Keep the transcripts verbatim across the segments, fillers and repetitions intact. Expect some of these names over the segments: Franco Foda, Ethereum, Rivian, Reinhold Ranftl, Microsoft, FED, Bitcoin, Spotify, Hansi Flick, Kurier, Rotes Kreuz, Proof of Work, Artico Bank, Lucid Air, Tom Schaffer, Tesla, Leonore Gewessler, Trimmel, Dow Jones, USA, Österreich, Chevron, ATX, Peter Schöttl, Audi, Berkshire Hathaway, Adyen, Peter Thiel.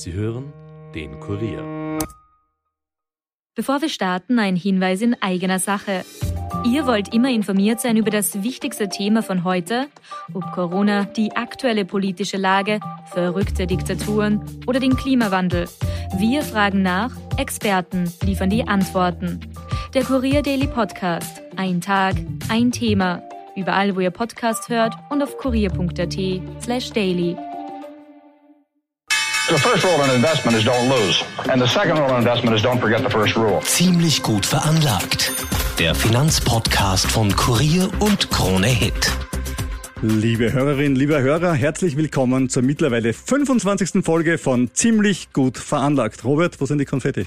Sie hören den Kurier. Bevor wir starten, ein Hinweis in eigener Sache. Ihr wollt immer informiert sein über das wichtigste Thema von heute, ob Corona, die aktuelle politische Lage, verrückte Diktaturen oder den Klimawandel. Wir fragen nach, Experten liefern die Antworten. Der Kurier Daily Podcast. Ein Tag, ein Thema. Überall, wo ihr Podcast hört und auf kurier.at slash daily. The first rule in investment is don't lose. And the second rule in investment is don't forget the first rule. Ziemlich gut veranlagt. Der Finanzpodcast von Kurier und Krone Hit. Liebe Hörerinnen, lieber Hörer, herzlich willkommen zur mittlerweile fünfundzwanzigsten Folge von Ziemlich gut veranlagt. Robert, wo sind die Konfetti?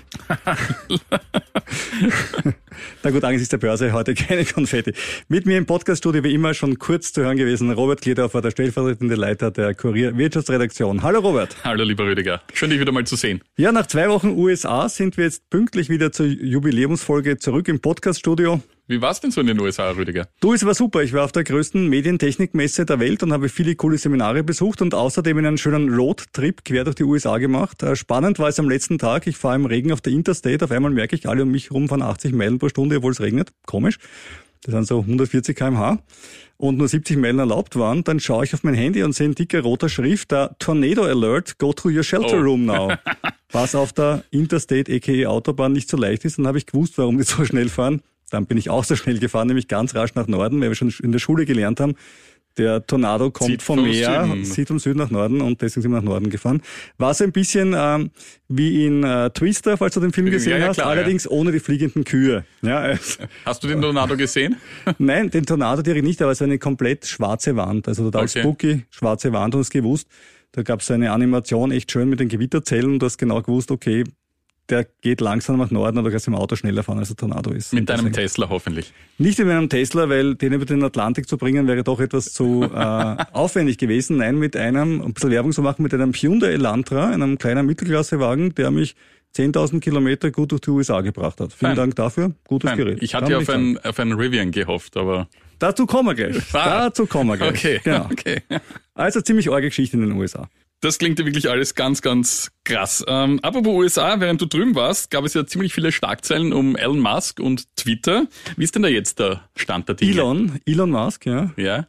Na gut, angesichts der Börse heute keine Konfetti. Mit mir im Podcaststudio wie immer schon kurz zu hören gewesen Robert Kledauffer, der stellvertretende Leiter der Kurier Wirtschaftsredaktion. Hallo Robert. Hallo lieber Rüdiger. Schön, dich wieder mal zu sehen. Ja, nach zwei Wochen U S A sind wir jetzt pünktlich wieder zur Jubiläumsfolge zurück im Podcaststudio. Wie war es denn so in den U S A, Rüdiger? Du, es war super. Ich war auf der größten Medientechnikmesse der Welt und habe viele coole Seminare besucht und außerdem einen schönen Roadtrip quer durch die U S A gemacht. Spannend war es am letzten Tag. Ich fahre im Regen auf der Interstate. Auf einmal merke ich, alle um mich herum fahren achtzig Meilen pro Stunde, obwohl es regnet. Komisch. Das sind so hundertvierzig Kilometer pro Stunde und nur siebzig Meilen erlaubt waren. Dann schaue ich auf mein Handy und sehe in dicker roter Schrift der Tornado Alert, go to your shelter oh. room now. Was auf der Interstate aka Autobahn nicht so leicht ist. Dann habe ich gewusst, warum die so schnell fahren. Dann bin ich auch so schnell gefahren, nämlich ganz rasch nach Norden, weil wir schon in der Schule gelernt haben, der Tornado kommt zieht vom Meer, Süden. zieht vom Süden nach Norden und deswegen sind wir nach Norden gefahren. War so ein bisschen ähm, wie in äh, Twister, falls du den Film gesehen ja, ja, hast, klar, allerdings ja. ohne die fliegenden Kühe. Ja, äh, hast du den Tornado gesehen? Nein, den Tornado direkt nicht, aber es war eine komplett schwarze Wand, also total okay. spooky, schwarze Wand und es gewusst, da gab es eine Animation, echt schön mit den Gewitterzellen und du hast genau gewusst, okay, der geht langsam nach Norden oder kannst im Auto schneller fahren, als der Tornado ist. Mit deinem Tesla hoffentlich. Nicht mit einem Tesla, weil den über den Atlantik zu bringen, wäre doch etwas zu äh, aufwendig gewesen. Nein, mit einem, ein bisschen Werbung zu machen, mit einem Hyundai Elantra, einem kleinen Mittelklassewagen, der mich zehntausend Kilometer gut durch die U S A gebracht hat. Vielen Nein. Dank dafür, gutes Nein. Gerät. Ich hatte ja auf einen, auf einen Rivian gehofft, aber... Dazu kommen wir gleich, ah. dazu kommen wir gleich. Okay, genau. okay. Also ziemlich arge Geschichte in den U S A. Das klingt ja wirklich alles ganz, ganz krass. Ähm, apropos U S A, während du drüben warst, gab es ja ziemlich viele Schlagzeilen um Elon Musk und Twitter. Wie ist denn da jetzt der Stand der Dinge? Elon, Elon Musk, ja. Ja.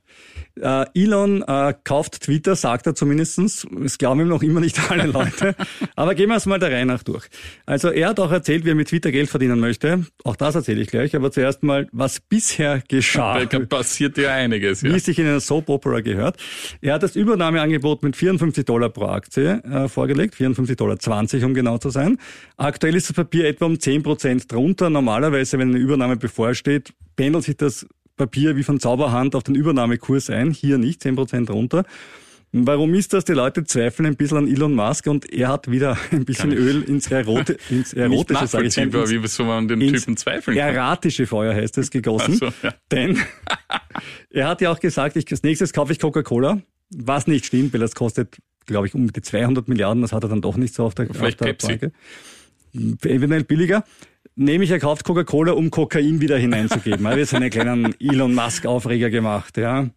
Äh, Elon äh, kauft Twitter, sagt er zumindestens. Es glauben ihm noch immer nicht alle Leute. Aber gehen wir es mal der Reihe nach durch. Also er hat auch erzählt, wie er mit Twitter Geld verdienen möchte. Auch das erzähle ich gleich. Aber zuerst mal, was bisher geschah. Da passiert ja einiges. Ja. Wie es sich in einer Soap-Opera gehört. Er hat das Übernahmeangebot mit vierundfünfzig Dollar pro Aktie äh, vorgelegt. vierundfünfzig Dollar zwanzig, um genau zu sein. Aktuell ist das Papier etwa um zehn Prozent drunter. Normalerweise, wenn eine Übernahme bevorsteht, pendelt sich das Papier wie von Zauberhand auf den Übernahmekurs ein, hier nicht, zehn Prozent runter. Warum ist das? Die Leute zweifeln ein bisschen an Elon Musk und er hat wieder ein bisschen Kann Öl ins, Erote, ins Erotische, sage ich mal, wie so man an den Typen zweifeln kann. Erratische Feuer heißt es, gegossen. So, ja. Denn er hat ja auch gesagt, ich, als nächstes kaufe ich Coca-Cola, was nicht stimmt, weil das kostet, glaube ich, um die zweihundert Milliarden, das hat er dann doch nicht so auf der, auf der Bank. Eventuell billiger. Nämlich er kauft Coca-Cola, um Kokain wieder hineinzugeben. Er hat jetzt einen kleinen Elon Musk-Aufreger gemacht. Ja.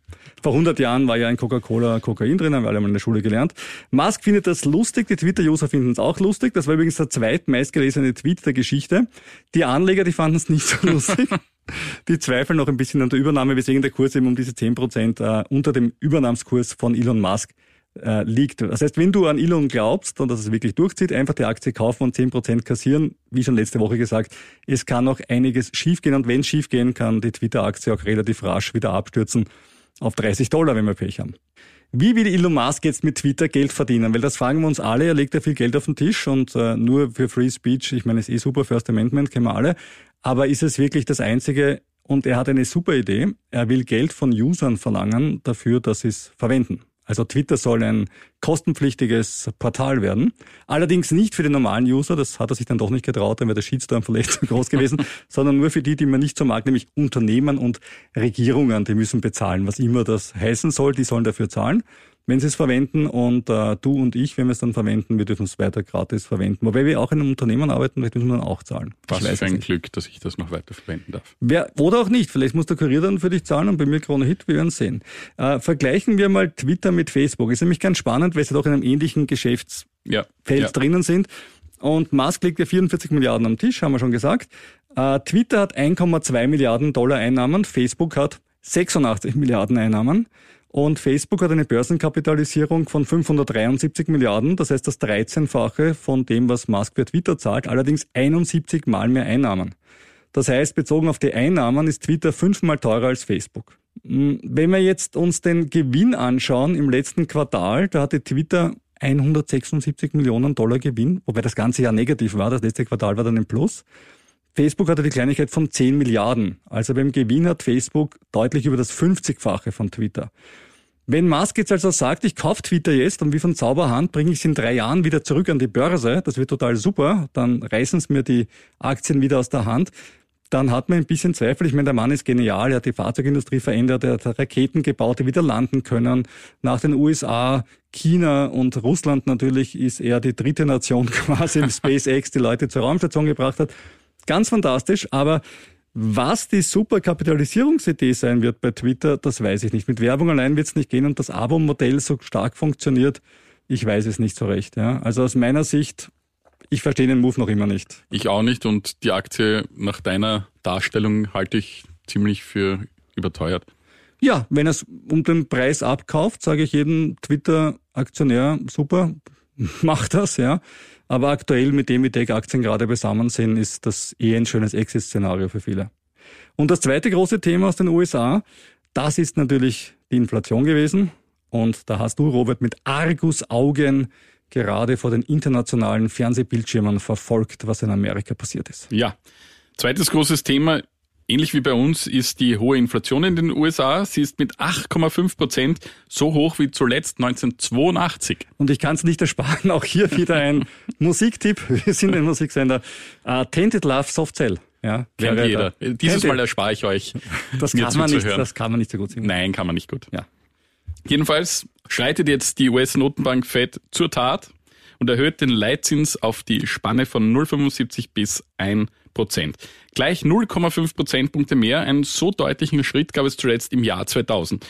Vor hundert Jahren war ja in Coca-Cola Kokain drin, haben wir alle mal in der Schule gelernt. Musk findet das lustig, die Twitter-User finden es auch lustig. Das war übrigens der zweitmeistgelesene Tweet der Geschichte. Die Anleger, die fanden es nicht so lustig. Die zweifeln noch ein bisschen an der Übernahme, weswegen der Kurs eben um diese zehn Prozent unter dem Übernahmskurs von Elon Musk liegt. Das heißt, wenn du an Elon glaubst und dass es wirklich durchzieht, einfach die Aktie kaufen und zehn Prozent kassieren, wie schon letzte Woche gesagt, es kann noch einiges schiefgehen und wenn schiefgehen, kann die Twitter-Aktie auch relativ rasch wieder abstürzen auf dreißig Dollar, wenn wir Pech haben. Wie will Elon Musk jetzt mit Twitter Geld verdienen? Weil das fragen wir uns alle, er legt ja viel Geld auf den Tisch und äh, nur für Free Speech, ich meine, es ist eh super, First Amendment, kennen wir alle, aber ist es wirklich das einzige und er hat eine super Idee, er will Geld von Usern verlangen dafür, dass sie es verwenden. Also Twitter soll ein kostenpflichtiges Portal werden. Allerdings nicht für den normalen User, das hat er sich dann doch nicht getraut, dann wäre der Shitstorm vielleicht zu groß gewesen, sondern nur für die, die man nicht so mag, nämlich Unternehmen und Regierungen, die müssen bezahlen, was immer das heißen soll, die sollen dafür zahlen, wenn sie es verwenden und äh, du und ich, wenn wir es dann verwenden, wir dürfen es weiter gratis verwenden. Wobei wir auch in einem Unternehmen arbeiten, vielleicht müssen wir dann auch zahlen. Was ich weiß für ein nicht. Glück, dass ich das noch weiter verwenden darf. Wer, oder auch nicht, vielleicht muss der Kurier dann für dich zahlen und bei mir Krone Hit, wir werden es sehen. Äh, vergleichen wir mal Twitter mit Facebook. Ist nämlich ganz spannend, weil sie doch in einem ähnlichen Geschäfts ja. Fails ja. drinnen sind. Und Musk legt ja vierundvierzig Milliarden am Tisch, haben wir schon gesagt. Uh, Twitter hat eins Komma zwei Milliarden Dollar Einnahmen, Facebook hat sechsundachtzig Milliarden Einnahmen und Facebook hat eine Börsenkapitalisierung von fünfhundertdreiundsiebzig Milliarden, das heißt das dreizehnfache von dem, was Musk für Twitter zahlt, allerdings einundsiebzig Mal mehr Einnahmen. Das heißt, bezogen auf die Einnahmen ist Twitter fünfmal teurer als Facebook. Wenn wir jetzt uns den Gewinn anschauen im letzten Quartal, da hatte Twitter hundertsechsundsiebzig Millionen Dollar Gewinn, wobei das ganze Jahr negativ war, das letzte Quartal war dann im Plus. Facebook hatte die Kleinigkeit von zehn Milliarden. Also beim Gewinn hat Facebook deutlich über das fünfzigfache von Twitter. Wenn Musk jetzt also sagt, ich kaufe Twitter jetzt und wie von Zauberhand bringe ich es in drei Jahren wieder zurück an die Börse, das wird total super, dann reißen es mir die Aktien wieder aus der Hand, dann hat man ein bisschen Zweifel. Ich meine, der Mann ist genial, er hat die Fahrzeugindustrie verändert, er hat Raketen gebaut, die wieder landen können. Nach den U S A, China und Russland natürlich ist er die dritte Nation quasi im SpaceX, die Leute zur Raumstation gebracht hat. Ganz fantastisch, aber was die Superkapitalisierungsidee sein wird bei Twitter, das weiß ich nicht. Mit Werbung allein wird es nicht gehen und das Abo-Modell so stark funktioniert, ich weiß es nicht so recht. Ja. Also aus meiner Sicht, ich verstehe den Move noch immer nicht. Ich auch nicht und die Aktie nach deiner Darstellung halte ich ziemlich für überteuert. Ja, wenn er es um den Preis abkauft, sage ich jedem Twitter-Aktionär, super, mach das, ja. Aber aktuell, mit dem wie Tech-Aktien gerade beisammen sind, ist das eher ein schönes Exit-Szenario für viele. Und das zweite große Thema aus den U S A, das ist natürlich die Inflation gewesen. Und da hast du, Robert, mit Argusaugen gerade vor den internationalen Fernsehbildschirmen verfolgt, was in Amerika passiert ist. Ja, zweites großes Thema, ähnlich wie bei uns, ist die hohe Inflation in den U S A. Sie ist mit acht Komma fünf Prozent so hoch wie zuletzt neunzehnhundertzweiundachtzig. Und ich kann es nicht ersparen, auch hier wieder ein Musiktipp. Wir sind ein Musiksender. Uh, Tainted Love, Soft Cell. Ja, kennt jeder. Da? Dieses Tainted. Mal erspare ich euch, das mir kann man nicht, das kann man nicht so gut singen. Nein, kann man nicht gut. Ja. Jedenfalls schreitet jetzt die U S-Notenbank Fed zur Tat und erhöht den Leitzins auf die Spanne von null Komma fünfundsiebzig bis ein Prozent. Gleich null Komma fünf Prozentpunkte mehr, einen so deutlichen Schritt gab es zuletzt im Jahr zweitausend.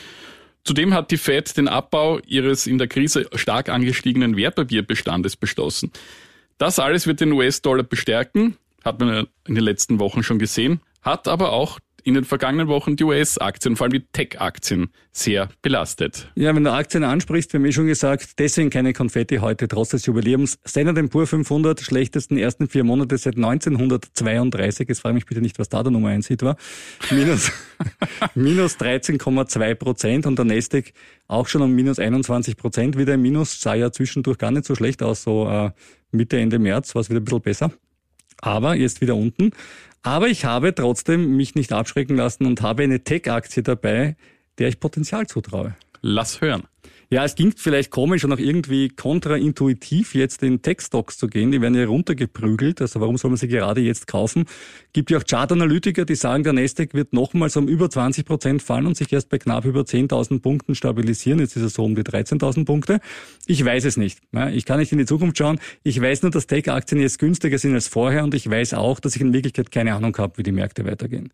Zudem hat die Fed den Abbau ihres in der Krise stark angestiegenen Wertpapierbestandes beschlossen. Das alles wird den U S-Dollar bestärken, hat man in den letzten Wochen schon gesehen, hat aber auch in den vergangenen Wochen die U S-Aktien, vor allem die Tech-Aktien, sehr belastet. Ja, wenn du Aktien ansprichst, wir haben eh schon gesagt, deswegen keine Konfetti heute, trotz des Jubiläums. Standard and Poor's fünfhundert, schlechtesten ersten vier Monate seit neunzehnhundertzweiunddreißig. Jetzt frage mich bitte nicht, was da der Nummer eins Hit war. Minus, minus dreizehn Komma zwei Prozent und der Nasdaq auch schon um minus einundzwanzig Prozent. Wieder ein Minus, sah ja zwischendurch gar nicht so schlecht aus, so äh, Mitte, Ende März war es wieder ein bisschen besser. Aber jetzt wieder unten. Aber ich habe trotzdem mich nicht abschrecken lassen und habe eine Tech-Aktie dabei, der ich Potenzial zutraue. Lass hören. Ja, es ging vielleicht komisch und auch irgendwie kontraintuitiv, jetzt in Tech-Stocks zu gehen. Die werden ja runtergeprügelt. Also warum soll man sie gerade jetzt kaufen? Gibt ja auch Chartanalytiker, die sagen, der Nasdaq wird nochmals um über zwanzig Prozent fallen und sich erst bei knapp über zehntausend Punkten stabilisieren. Jetzt ist er so um die dreizehntausend Punkte. Ich weiß es nicht. Ich kann nicht in die Zukunft schauen. Ich weiß nur, dass Tech-Aktien jetzt günstiger sind als vorher und ich weiß auch, dass ich in Wirklichkeit keine Ahnung habe, wie die Märkte weitergehen.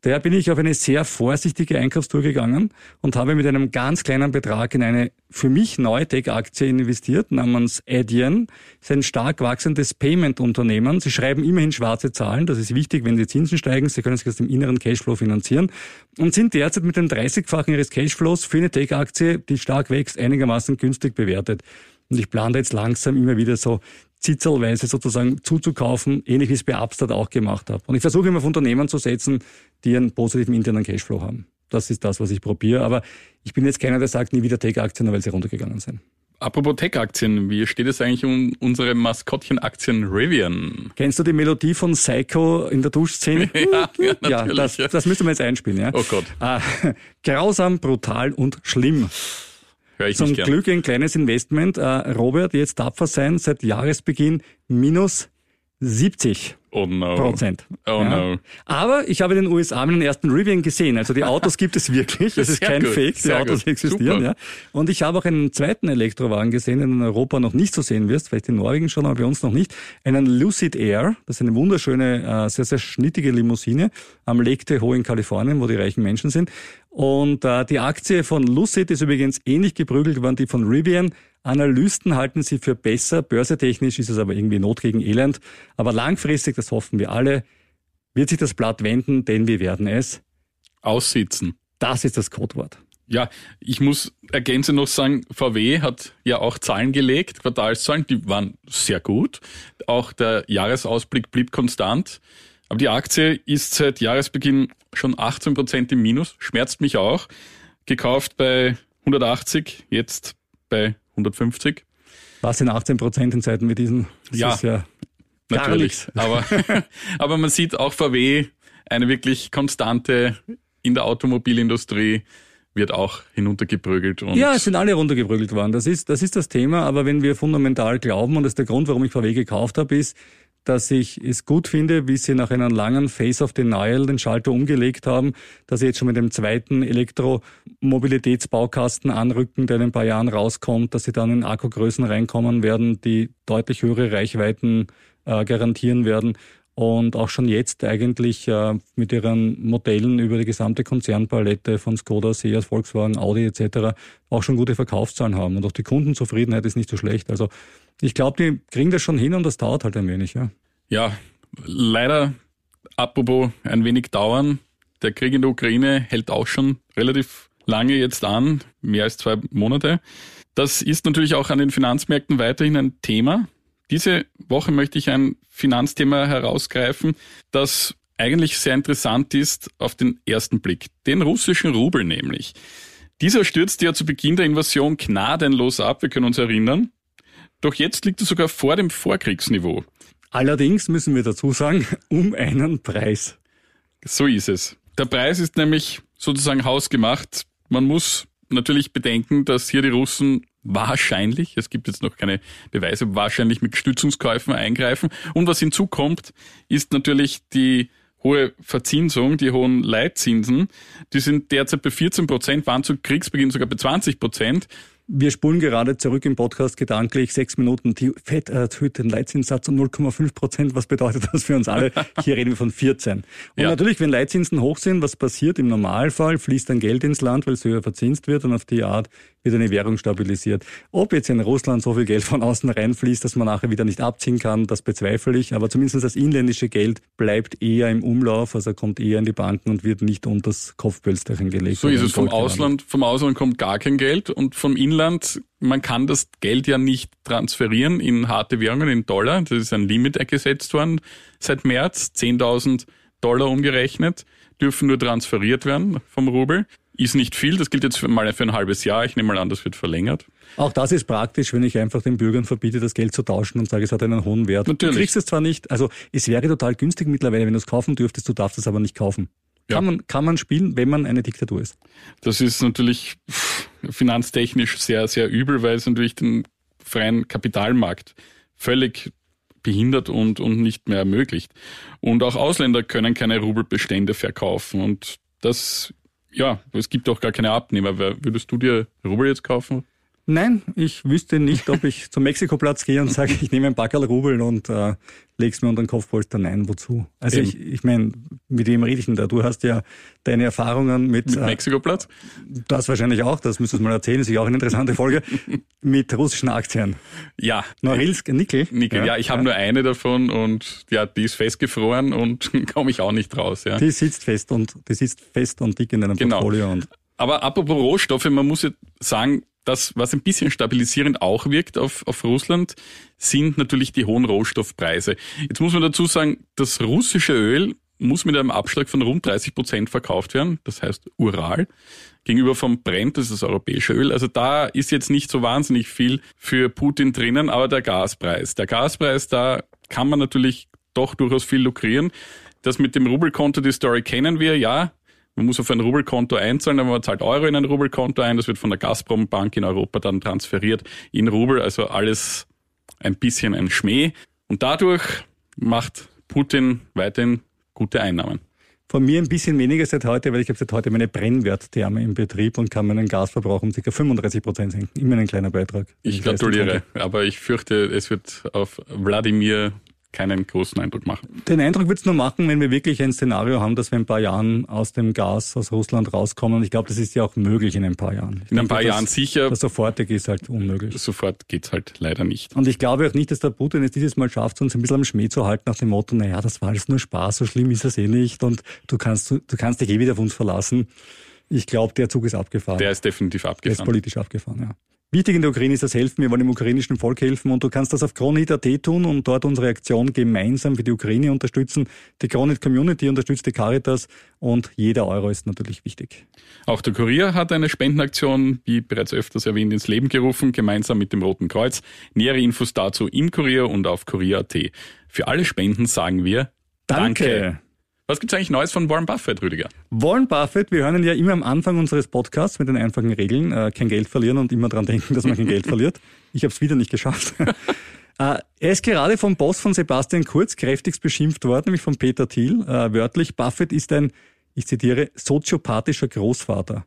Daher bin ich auf eine sehr vorsichtige Einkaufstour gegangen und habe mit einem ganz kleinen Betrag in eine für mich neue Tech-Aktie investiert, namens Adyen. Das ist ein stark wachsendes Payment-Unternehmen. Sie schreiben immerhin schwarze Zahlen. Das ist wichtig, wenn die Zinsen steigen. Sie können sich aus dem inneren Cashflow finanzieren und sind derzeit mit dem dreißigfachen ihres Cashflows für eine Tech-Aktie, die stark wächst, einigermaßen günstig bewertet. Und ich plane jetzt langsam immer wieder so zitzelweise sozusagen zuzukaufen, ähnlich wie es bei Upstart auch gemacht habe. Und ich versuche immer auf Unternehmen zu setzen, die einen positiven internen Cashflow haben. Das ist das, was ich probiere. Aber ich bin jetzt keiner, der sagt, nie wieder Tech-Aktien, nur weil sie runtergegangen sind. Apropos Tech-Aktien, wie steht es eigentlich um unsere Maskottchen-Aktien Rivian? Kennst du die Melodie von Psycho in der Duschszene? ja, ja, ja, das, ja, das müssen wir jetzt einspielen. Ja. Oh Gott. Ah, grausam, brutal und schlimm. Hör ich Zum nicht Glück ein kleines Investment. Ah, Robert, jetzt tapfer sein, seit Jahresbeginn minus siebzig. Oh no. Prozent. Oh ja. no. Aber ich habe in den U S A meinen ersten Rivian gesehen. Also die Autos gibt es wirklich. Das ist kein gut. Fake. Die Sehr Autos gut. existieren. Ja. Und ich habe auch einen zweiten Elektrowagen gesehen, den in Europa noch nicht so sehen wirst. Vielleicht in Norwegen schon, aber bei uns noch nicht. Einen Lucid Air. Das ist eine wunderschöne, sehr, sehr schnittige Limousine am Lake Tahoe in Kalifornien, wo die reichen Menschen sind. Und die Aktie von Lucid ist übrigens ähnlich geprügelt worden, die von Rivian. Analysten halten sie für besser. Börsetechnisch ist es aber irgendwie Not gegen Elend. Aber langfristig, das hoffen wir alle, wird sich das Blatt wenden, denn wir werden es aussitzen. Das ist das Codewort. Ja, ich muss ergänzend noch sagen, V W hat ja auch Zahlen gelegt, Quartalszahlen, die waren sehr gut. Auch der Jahresausblick blieb konstant. Aber die Aktie ist seit Jahresbeginn schon achtzehn Prozent im Minus, schmerzt mich auch. Gekauft bei hundertachtzig, jetzt bei hundertfünfzig. Was sind achtzehn Prozent in Zeiten wie diesen? Das ja, ist ja gar nichts. Aber, aber man sieht auch V W, eine wirklich konstante in der Automobilindustrie, wird auch hinuntergeprügelt. Und ja, es sind alle runtergeprügelt worden. Das ist, das ist das Thema. Aber wenn wir fundamental glauben, und das ist der Grund, warum ich V W gekauft habe, ist, dass ich es gut finde, wie sie nach einem langen Face-of-Denial den Schalter umgelegt haben, dass sie jetzt schon mit dem zweiten Elektromobilitätsbaukasten anrücken, der in ein paar Jahren rauskommt, dass sie dann in Akkugrößen reinkommen werden, die deutlich höhere Reichweiten äh, garantieren werden und auch schon jetzt eigentlich äh, mit ihren Modellen über die gesamte Konzernpalette von Skoda, Seat, Volkswagen, Audi et cetera auch schon gute Verkaufszahlen haben. Und auch die Kundenzufriedenheit ist nicht so schlecht. Also ich glaube, die kriegen das schon hin und das dauert halt ein wenig. Ja, ja, leider, apropos ein wenig dauern, der Krieg in der Ukraine hält auch schon relativ lange jetzt an, mehr als zwei Monate. Das ist natürlich auch an den Finanzmärkten weiterhin ein Thema. Diese Woche möchte ich ein Finanzthema herausgreifen, das eigentlich sehr interessant ist auf den ersten Blick. Den russischen Rubel nämlich. Dieser stürzte ja zu Beginn der Invasion gnadenlos ab, wir können uns erinnern. Doch jetzt liegt er sogar vor dem Vorkriegsniveau. Allerdings müssen wir dazu sagen, um einen Preis. So ist es. Der Preis ist nämlich sozusagen hausgemacht. Man muss natürlich bedenken, dass hier die Russen wahrscheinlich, es gibt jetzt noch keine Beweise, wahrscheinlich mit Stützungskäufen eingreifen. Und was hinzukommt, ist natürlich die hohe Verzinsung, die hohen Leitzinsen. Die sind derzeit bei vierzehn Prozent, waren zu Kriegsbeginn sogar bei zwanzig Prozent. Wir spulen gerade zurück im Podcast gedanklich sechs Minuten. Die F E D erhöht den Leitzinssatz um null Komma fünf Prozent. Was bedeutet das für uns alle? Hier reden wir von vierzehn. Und ja, natürlich, wenn Leitzinsen hoch sind, was passiert im Normalfall? Fließt dann Geld ins Land, weil es höher verzinst wird und auf die Art wird eine Währung stabilisiert. Ob jetzt in Russland so viel Geld von außen reinfließt, dass man nachher wieder nicht abziehen kann, das bezweifle ich. Aber zumindest das inländische Geld bleibt eher im Umlauf, also kommt eher in die Banken und wird nicht unter das Kopfpölsterchen gelegt. So ist es. Vom Ausland, vom Ausland kommt gar kein Geld und vom Inland, man kann das Geld ja nicht transferieren in harte Währungen, in Dollar. Das ist ein Limit gesetzt worden seit März. zehntausend Dollar umgerechnet dürfen nur transferiert werden vom Rubel. Ist nicht viel, das gilt jetzt mal für ein halbes Jahr. Ich nehme mal an, das wird verlängert. Auch das ist praktisch, wenn ich einfach den Bürgern verbiete, das Geld zu tauschen und sage, es hat einen hohen Wert. Natürlich. Du kriegst es zwar nicht, also es wäre total günstig mittlerweile, wenn du es kaufen dürftest, du darfst es aber nicht kaufen. Ja. Kann man, kann man spielen, wenn man eine Diktatur ist. Das ist natürlich finanztechnisch sehr, sehr übel, weil es natürlich den freien Kapitalmarkt völlig behindert und, und nicht mehr ermöglicht. Und auch Ausländer können keine Rubelbestände verkaufen. Und das, ja, es gibt auch gar keine Abnehmer. Würdest du dir Rubel jetzt kaufen? Nein, ich wüsste nicht, ob ich zum Mexikoplatz gehe und sage, ich nehme ein Packerl Rubel und äh, lege es mir unter den Kopfpolster. Nein, wozu? Also Eben. ich, ich meine, mit wem rede ich denn da? Du hast ja deine Erfahrungen mit... Mit äh, Mexikoplatz? Das wahrscheinlich auch, das müsstest du mal erzählen, das ist ja auch eine interessante Folge, mit russischen Aktien. Ja. Norilsk Nickel. Nickel, ja, ja ich habe ja. nur eine davon und ja, die ist festgefroren und komme ich auch nicht raus. Ja. Die sitzt fest und die sitzt fest und dick in deinem genau. Portfolio. Und aber apropos Rohstoffe, man muss ja sagen, das, was ein bisschen stabilisierend auch wirkt auf, auf Russland, sind natürlich die hohen Rohstoffpreise. Jetzt muss man dazu sagen, das russische Öl muss mit einem Abschlag von rund dreißig Prozent verkauft werden, das heißt Ural, gegenüber vom Brent, das ist das europäische Öl. Also da ist jetzt nicht so wahnsinnig viel für Putin drinnen, aber der Gaspreis. Der Gaspreis, da kann man natürlich doch durchaus viel lukrieren. Das mit dem Rubelkonto, die Story kennen wir, ja. Man muss auf ein Rubelkonto einzahlen, aber man zahlt Euro in ein Rubelkonto ein. Das wird von der Gazprom Bank in Europa dann transferiert in Rubel. Also alles ein bisschen ein Schmäh. Und dadurch macht Putin weiterhin gute Einnahmen. Von mir ein bisschen weniger seit heute, weil ich habe seit heute meine Brennwerttherme im Betrieb und kann meinen Gasverbrauch um ca. fünfunddreißig Prozent senken. Immer ein kleiner Beitrag. Ich gratuliere, aber ich fürchte, es wird auf Wladimir keinen großen Eindruck machen. Den Eindruck wird es nur machen, wenn wir wirklich ein Szenario haben, dass wir in ein paar Jahren aus dem Gas aus Russland rauskommen. Und ich glaube, das ist ja auch möglich in ein paar Jahren. Ich in denke, ein paar Jahren das, sicher. Das Sofortige ist halt unmöglich. Sofort geht es halt leider nicht. Und ich glaube auch nicht, dass der Putin es dieses Mal schafft, uns ein bisschen am Schmäh zu halten nach dem Motto, naja, das war alles nur Spaß, so schlimm ist das eh nicht und du kannst, du kannst dich eh wieder auf uns verlassen. Ich glaube, der Zug ist abgefahren. Der ist definitiv abgefahren. Der ist politisch abgefahren, ja. Wichtig in der Ukraine ist das Helfen. Wir wollen dem ukrainischen Volk helfen und du kannst das auf Kronhit Punkt A T tun und dort unsere Aktion gemeinsam für die Ukraine unterstützen. Die Kronhit Community unterstützt die Caritas und jeder Euro ist natürlich wichtig. Auch der Kurier hat eine Spendenaktion, wie bereits öfters erwähnt, ins Leben gerufen, gemeinsam mit dem Roten Kreuz. Nähere Infos dazu im Kurier und auf Kurier Punkt A T. Für alle Spenden sagen wir Danke. Danke. Was gibt's eigentlich Neues von Warren Buffett, Rüdiger? Warren Buffett, wir hören ihn ja immer am Anfang unseres Podcasts mit den einfachen Regeln, äh, kein Geld verlieren und immer dran denken, dass man kein Geld verliert. Ich habe es wieder nicht geschafft. äh, er ist gerade vom Boss von Sebastian Kurz kräftigst beschimpft worden, nämlich von Peter Thiel. Äh, wörtlich, Buffett ist ein, ich zitiere, soziopathischer Großvater.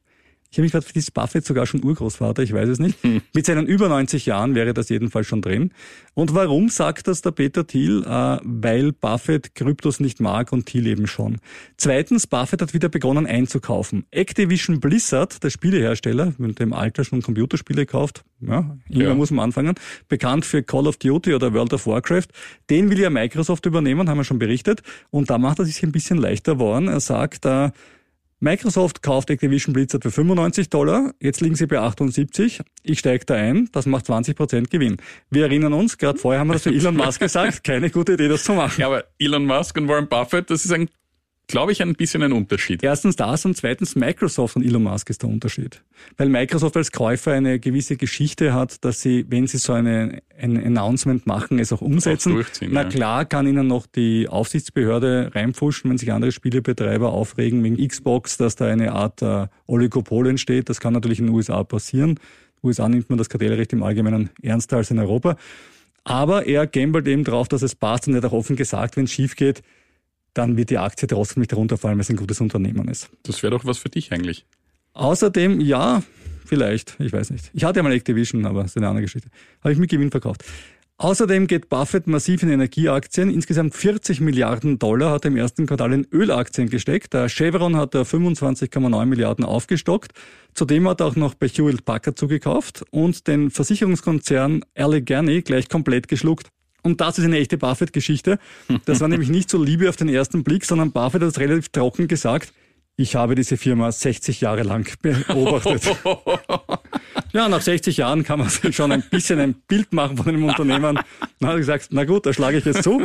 Ich habe mich gedacht, ist Buffett sogar schon Urgroßvater? Ich weiß es nicht. Hm. Mit seinen über neunzig Jahren wäre das jedenfalls schon drin. Und warum sagt das der Peter Thiel? Äh, weil Buffett Kryptos nicht mag und Thiel eben schon. Zweitens, Buffett hat wieder begonnen einzukaufen. Activision Blizzard, der Spielehersteller, mit dem Alter schon Computerspiele kauft, ja, immer ja. muss man anfangen, bekannt für Call of Duty oder World of Warcraft, den will ja Microsoft übernehmen, haben wir schon berichtet. Und da macht er sich ein bisschen leichter worden. Er sagt, äh, Microsoft kauft Activision Blizzard für fünfundneunzig Dollar, jetzt liegen sie bei achtundsiebzig, ich steige da ein, das macht zwanzig Prozent Gewinn. Wir erinnern uns, gerade vorher haben wir das für Elon Musk gesagt, keine gute Idee, das zu machen. Ja, aber Elon Musk und Warren Buffett, das ist ein, glaube ich, ein bisschen ein Unterschied. Erstens das und zweitens Microsoft und Elon Musk ist der Unterschied. Weil Microsoft als Käufer eine gewisse Geschichte hat, dass sie, wenn sie so eine, ein Announcement machen, es auch umsetzen. Auch durchziehen, Na klar ja. kann ihnen noch die Aufsichtsbehörde reinpfuschen, wenn sich andere Spielebetreiber aufregen wegen Xbox, dass da eine Art äh, Oligopol entsteht. Das kann natürlich in den U S A passieren. In den U S A nimmt man das Kartellrecht im Allgemeinen ernster als in Europa. Aber er gambelt eben drauf, dass es passt und er hat auch offen gesagt, wenn es schief geht, dann wird die Aktie trotzdem nicht runterfallen, weil es ein gutes Unternehmen ist. Das wäre doch was für dich eigentlich. Außerdem, ja, vielleicht, ich weiß nicht. Ich hatte ja mal Activision, aber das ist eine andere Geschichte. Habe ich mit Gewinn verkauft. Außerdem geht Buffett massiv in Energieaktien. Insgesamt vierzig Milliarden Dollar hat er im ersten Quartal in Ölaktien gesteckt. Der Chevron hat er fünfundzwanzig Komma neun Milliarden aufgestockt. Zudem hat er auch noch bei Hewlett Packard zugekauft und den Versicherungskonzern Allegheny gleich komplett geschluckt. Und das ist eine echte Buffett-Geschichte. Das war nämlich nicht so Liebe auf den ersten Blick, sondern Buffett hat es relativ trocken gesagt, ich habe diese Firma sechzig Jahre lang beobachtet. Ja, nach sechzig Jahren kann man sich schon ein bisschen ein Bild machen von einem Unternehmen. Dann hat er gesagt, na gut, da schlage ich jetzt zu.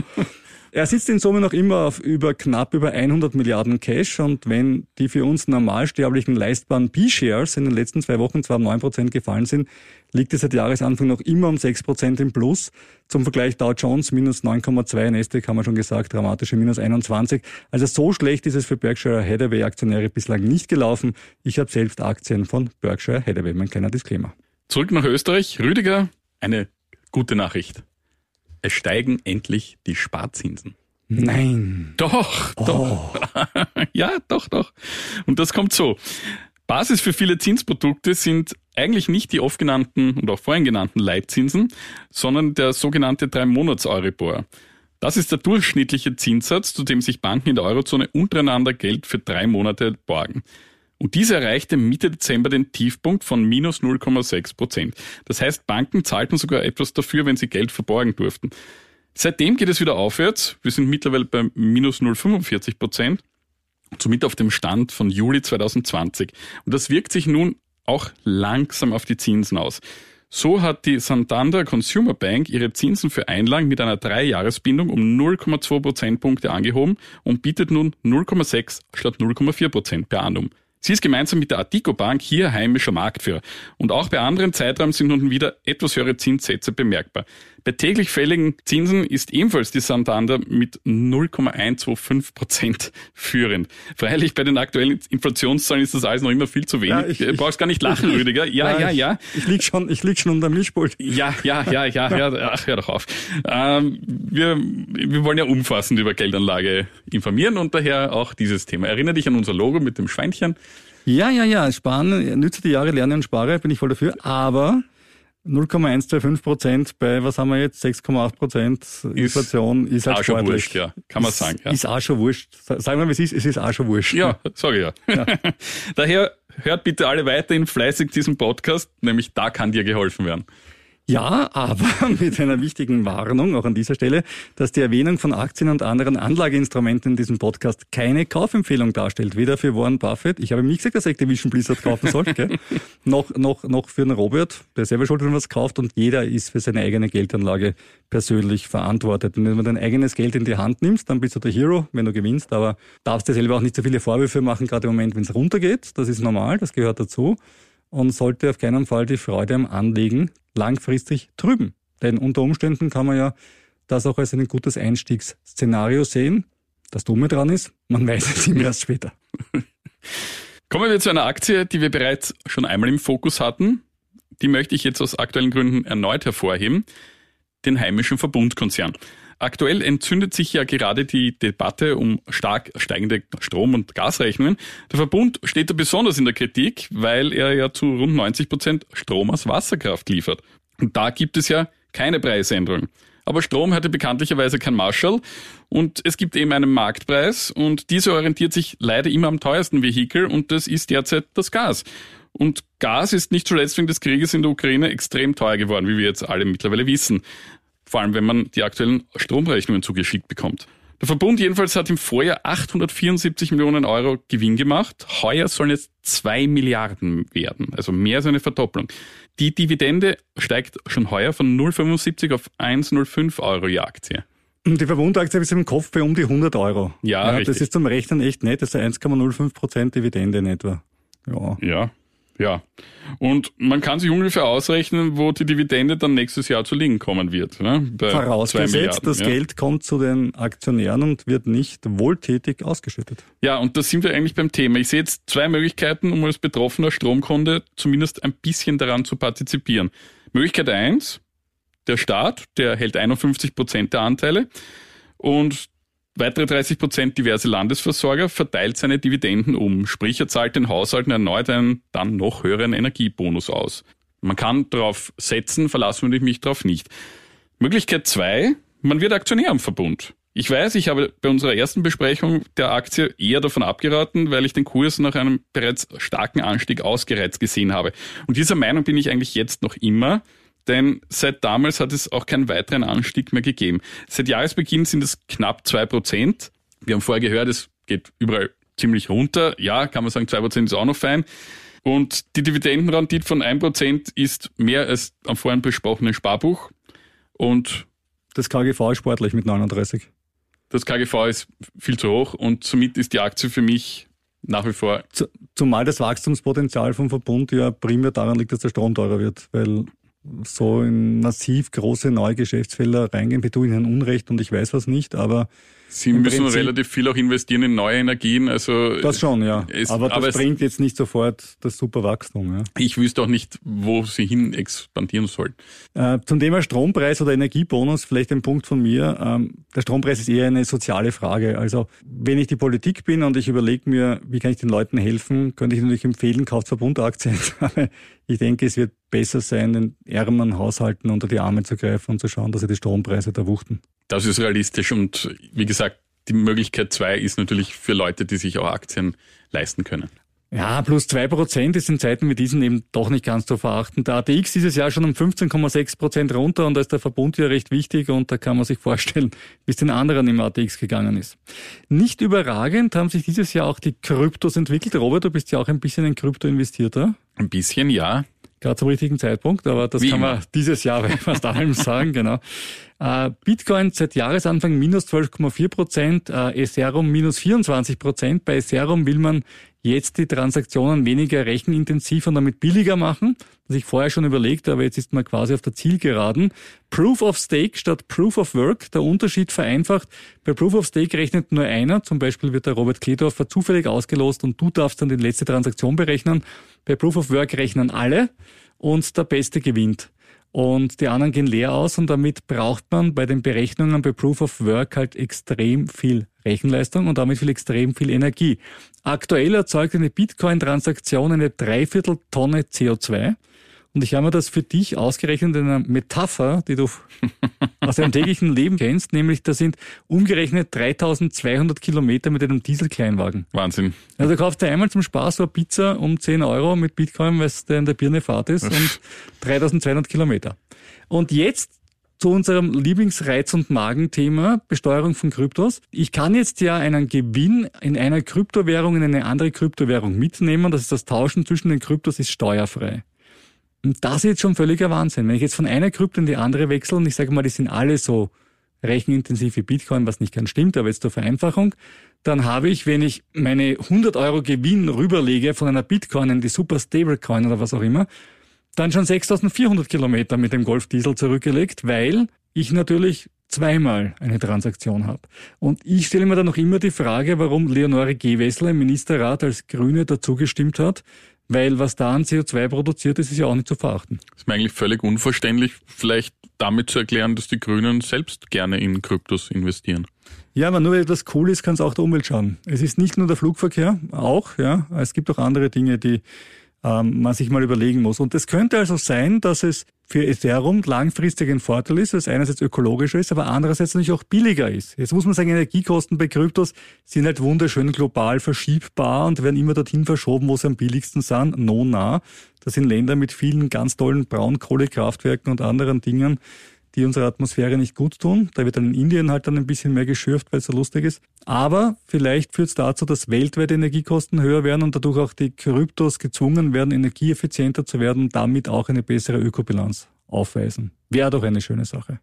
Er sitzt in Summe noch immer auf über knapp über hundert Milliarden Cash und wenn die für uns normalsterblichen leistbaren B-Shares in den letzten zwei Wochen zwar um neun Prozent gefallen sind, liegt es seit Jahresanfang noch immer um sechs Prozent im Plus. Zum Vergleich Dow Jones minus neun Komma zwei, Nasdaq haben wir schon gesagt, dramatische minus einundzwanzig. Also so schlecht ist es für Berkshire Hathaway Aktionäre bislang nicht gelaufen. Ich habe selbst Aktien von Berkshire Hathaway, mein kleiner Disclaimer. Zurück nach Österreich. Rüdiger, eine gute Nachricht. Es steigen endlich die Sparzinsen. Nein. Doch, doch. Oh. Ja, doch, doch. Und das kommt so. Basis für viele Zinsprodukte sind eigentlich nicht die oft genannten und auch vorhin genannten Leitzinsen, sondern der sogenannte drei Monats Euribor. Das ist der durchschnittliche Zinssatz, zu dem sich Banken in der Eurozone untereinander Geld für drei Monate borgen. Und diese erreichte Mitte Dezember den Tiefpunkt von minus null Komma sechs Prozent. Das heißt, Banken zahlten sogar etwas dafür, wenn sie Geld verborgen durften. Seitdem geht es wieder aufwärts. Wir sind mittlerweile bei minus null Komma fünfundvierzig Prozent, somit auf dem Stand von Juli zwanzig zwanzig. Und das wirkt sich nun auch langsam auf die Zinsen aus. So hat die Santander Consumer Bank ihre Zinsen für Einlagen mit einer drei Jahres Bindung um null Komma zwei Prozentpunkte angehoben und bietet nun null Komma sechs statt null Komma vier Prozent per annum. Sie ist gemeinsam mit der Artico Bank hier heimischer Marktführer. Und auch bei anderen Zeiträumen sind nun wieder etwas höhere Zinssätze bemerkbar. Bei täglich fälligen Zinsen ist ebenfalls die Santander mit null Komma eins zwei fünf Prozent führend. Freilich bei den aktuellen Inflationszahlen ist das alles noch immer viel zu wenig. Ja, ich, du brauchst gar nicht lachen, ich, Rüdiger. Ja, nein, ja, ja. Ich, ich lieg schon, ich lieg schon unter dem Mischpult. Ja, ja, ja, ja, ja. Ach, hör doch auf. Ähm, wir, wir wollen ja umfassend über Geldanlage informieren und daher auch dieses Thema. Erinnere dich an unser Logo mit dem Schweinchen. Ja, ja, ja. Sparen, nütze die Jahre, lerne und spare, bin ich voll dafür. Aber null Komma eins zwei fünf Prozent bei, was haben wir jetzt, sechs Komma acht Prozent Inflation ist, ist halt auch schon wurscht, ja. Kann man ist, sagen, ja. Ist auch schon wurscht. Sagen wir mal, wie es ist, es ist auch schon wurscht. Ja, sage ich ja. ja. Daher hört bitte alle weiterhin fleißig diesen Podcast, nämlich da kann dir geholfen werden. Ja, aber mit einer wichtigen Warnung, auch an dieser Stelle, dass die Erwähnung von Aktien und anderen Anlageinstrumenten in diesem Podcast keine Kaufempfehlung darstellt. Weder für Warren Buffett, ich habe ihm nicht gesagt, dass er Activision Blizzard kaufen soll, gell? noch, noch, noch für den Robert, der selber schuld, wenn er was kauft, und jeder ist für seine eigene Geldanlage persönlich verantwortet. Und wenn du dein eigenes Geld in die Hand nimmst, dann bist du der Hero, wenn du gewinnst, aber darfst dir selber auch nicht so viele Vorwürfe machen, gerade im Moment, wenn es runtergeht. Das ist normal, das gehört dazu. Und sollte auf keinen Fall die Freude am Anlegen langfristig trüben. Denn unter Umständen kann man ja das auch als ein gutes Einstiegsszenario sehen. Das Dumme dran ist, man weiß es immer erst später. Kommen wir zu einer Aktie, die wir bereits schon einmal im Fokus hatten. Die möchte ich jetzt aus aktuellen Gründen erneut hervorheben. Den heimischen Verbundkonzern. Aktuell entzündet sich ja gerade die Debatte um stark steigende Strom- und Gasrechnungen. Der Verbund steht da besonders in der Kritik, weil er ja zu rund neunzig Prozent Strom aus Wasserkraft liefert. Und da gibt es ja keine Preisänderung. Aber Strom hatte bekanntlicherweise kein Marshall und es gibt eben einen Marktpreis und dieser orientiert sich leider immer am teuersten Vehikel und das ist derzeit das Gas. Und Gas ist nicht zuletzt wegen des Krieges in der Ukraine extrem teuer geworden, wie wir jetzt alle mittlerweile wissen. Vor allem, wenn man die aktuellen Stromrechnungen zugeschickt bekommt. Der Verbund jedenfalls hat im Vorjahr achthundertvierundsiebzig Millionen Euro Gewinn gemacht. Heuer sollen jetzt zwei Milliarden werden, also mehr als eine Verdopplung. Die Dividende steigt schon heuer von null Komma fünfundsiebzig auf eins Komma null fünf Euro je Aktie. Die Verbundaktie ist im Kopf bei um die hundert Euro. Ja, ja, das ist zum Rechnen echt nett, das ist eins Komma null fünf Prozent Dividende in etwa. Ja, ja. Ja, und man kann sich ungefähr ausrechnen, wo die Dividende dann nächstes Jahr zu liegen kommen wird. Ne? Bei vorausgesetzt, das ja. Geld kommt zu den Aktionären und wird nicht wohltätig ausgeschüttet. Ja, und da sind wir eigentlich beim Thema. Ich sehe jetzt zwei Möglichkeiten, um als betroffener Stromkunde zumindest ein bisschen daran zu partizipieren. Möglichkeit eins, der Staat, der hält einundfünfzig Prozent der Anteile und weitere dreißig Prozent diverse Landesversorger, verteilt seine Dividenden um. Sprich, er zahlt den Haushalten erneut einen dann noch höheren Energiebonus aus. Man kann darauf setzen, verlassen würde ich mich darauf nicht. Möglichkeit zwei, man wird Aktionär am Verbund. Ich weiß, ich habe bei unserer ersten Besprechung der Aktie eher davon abgeraten, weil ich den Kurs nach einem bereits starken Anstieg ausgereizt gesehen habe. Und dieser Meinung bin ich eigentlich jetzt noch immer, denn seit damals hat es auch keinen weiteren Anstieg mehr gegeben. Seit Jahresbeginn sind es knapp zwei Prozent. Wir haben vorher gehört, es geht überall ziemlich runter. Ja, kann man sagen, zwei Prozent ist auch noch fein. Und die Dividendenrendite von ein Prozent ist mehr als am vorhin besprochenen Sparbuch. Und das K G V ist sportlich mit neununddreißig. Das K G V ist viel zu hoch und somit ist die Aktie für mich nach wie vor... Zumal das Wachstumspotenzial vom Verbund ja primär daran liegt, dass der Strom teurer wird, weil... so in massiv große neue Geschäftsfelder reingehen. Wir tun ihnen Unrecht und ich weiß was nicht, aber... Sie müssen Prinzip, relativ viel auch investieren in neue Energien. Also das schon, ja. Es, aber das aber bringt jetzt nicht sofort das super Wachstum. Ja. Ich wüsste auch nicht, wo sie hin expandieren sollen. Äh, zum Thema Strompreis oder Energiebonus, vielleicht ein Punkt von mir. Ähm, der Strompreis ist eher eine soziale Frage. Also wenn ich die Politik bin und ich überlege mir, wie kann ich den Leuten helfen, könnte ich natürlich empfehlen, kauft Verbundaktien. Ich denke, es wird besser sein, den ärmeren Haushalten unter die Arme zu greifen und zu schauen, dass sie die Strompreise da wuchten. Das ist realistisch und wie gesagt, die Möglichkeit zwei ist natürlich für Leute, die sich auch Aktien leisten können. Ja, plus zwei Prozent ist in Zeiten wie diesen eben doch nicht ganz zu verachten. Der A T X dieses Jahr schon um fünfzehn Komma sechs Prozent runter und da ist der Verbund ja recht wichtig und da kann man sich vorstellen, wie es den anderen im A T X gegangen ist. Nicht überragend haben sich dieses Jahr auch die Kryptos entwickelt. Robert, du bist ja auch ein bisschen in Krypto investiert, oder? Ein bisschen, ja. Gerade zum richtigen Zeitpunkt, aber das Wie kann man immer. Dieses Jahr bei fast allem sagen, genau. Äh, Bitcoin seit Jahresanfang minus zwölf Komma vier Prozent, äh, Ethereum minus vierundzwanzig Prozent. Bei Ethereum will man jetzt die Transaktionen weniger rechenintensiv und damit billiger machen, was ich vorher schon überlegt, aber jetzt ist man quasi auf der Zielgeraden. Proof of Stake statt Proof of Work, der Unterschied vereinfacht. Bei Proof of Stake rechnet nur einer, zum Beispiel wird der Robert Kledauffer zufällig ausgelost und du darfst dann die letzte Transaktion berechnen. Bei Proof of Work rechnen alle und der Beste gewinnt. Und die anderen gehen leer aus und damit braucht man bei den Berechnungen bei Proof of Work halt extrem viel Rechenleistung und damit viel extrem viel Energie. Aktuell erzeugt eine Bitcoin-Transaktion eine Dreivierteltonne C O zwei Und ich habe mir das für dich ausgerechnet in einer Metapher, die du aus deinem täglichen Leben kennst, nämlich da sind umgerechnet dreitausendzweihundert Kilometer mit einem Dieselkleinwagen. Wahnsinn. Also du kaufst dir einmal zum Spaß so eine Pizza um zehn Euro mit Bitcoin, weil es in der Birne fad ist, und dreitausendzweihundert Kilometer. Und jetzt zu unserem Lieblingsreiz- und Magenthema, Besteuerung von Kryptos. Ich kann jetzt ja einen Gewinn in einer Kryptowährung in eine andere Kryptowährung mitnehmen. Das ist das Tauschen zwischen den Kryptos, ist steuerfrei. Und das ist jetzt schon völliger Wahnsinn. Wenn ich jetzt von einer Krypto in die andere wechsle, und ich sage mal, die sind alle so rechenintensiv wie Bitcoin, was nicht ganz stimmt, aber jetzt zur Vereinfachung, dann habe ich, wenn ich meine hundert Euro Gewinn rüberlege von einer Bitcoin in die Super Stablecoin oder was auch immer, dann schon sechstausendvierhundert Kilometer mit dem Golf-Diesel zurückgelegt, weil ich natürlich zweimal eine Transaktion habe. Und ich stelle mir dann noch immer die Frage, warum Leonore Gewessler im Ministerrat als Grüne dazu gestimmt hat, weil was da an C O zwei produziert ist, ist ja auch nicht zu verachten. Das ist mir eigentlich völlig unverständlich, vielleicht damit zu erklären, dass die Grünen selbst gerne in Kryptos investieren. Ja, aber nur weil etwas cool ist, kann es auch der Umwelt schaden. Es ist nicht nur der Flugverkehr, auch, ja, es gibt auch andere Dinge, die man sich mal überlegen muss. Und es könnte also sein, dass es für Ethereum langfristig ein Vorteil ist, weil es einerseits ökologischer ist, aber andererseits natürlich auch billiger ist. Jetzt muss man sagen, Energiekosten bei Kryptos sind halt wunderschön global verschiebbar und werden immer dorthin verschoben, wo sie am billigsten sind. No, na. Das sind Länder mit vielen ganz tollen Braunkohlekraftwerken und anderen Dingen, die unserer Atmosphäre nicht gut tun. Da wird dann in Indien halt dann ein bisschen mehr geschürft, weil es so lustig ist. Aber vielleicht führt es dazu, dass weltweit Energiekosten höher werden und dadurch auch die Kryptos gezwungen werden, energieeffizienter zu werden und damit auch eine bessere Ökobilanz aufweisen. Wäre doch eine schöne Sache.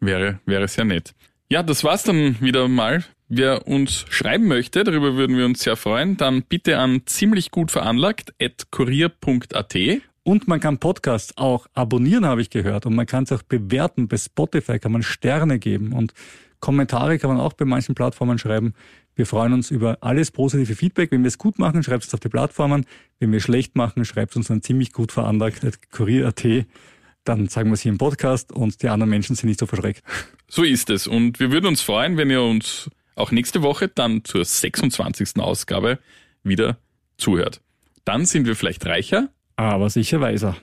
Wäre, wäre sehr nett. Ja, das war's dann wieder mal. Wer uns schreiben möchte, darüber würden wir uns sehr freuen, dann bitte an ziemlich gut veranlagt at kurier punkt at. Und man kann Podcasts auch abonnieren, habe ich gehört. Und man kann es auch bewerten. Bei Spotify kann man Sterne geben. Und Kommentare kann man auch bei manchen Plattformen schreiben. Wir freuen uns über alles positive Feedback. Wenn wir es gut machen, schreibt es auf die Plattformen. Wenn wir schlecht machen, schreibt es uns dann ziemlich gut veranlagt at kurier punkt at. Dann sagen wir es hier im Podcast und die anderen Menschen sind nicht so verschreckt. So ist es. Und wir würden uns freuen, wenn ihr uns auch nächste Woche dann zur sechsundzwanzigsten Ausgabe wieder zuhört. Dann sind wir vielleicht reicher, aber sicher weiser.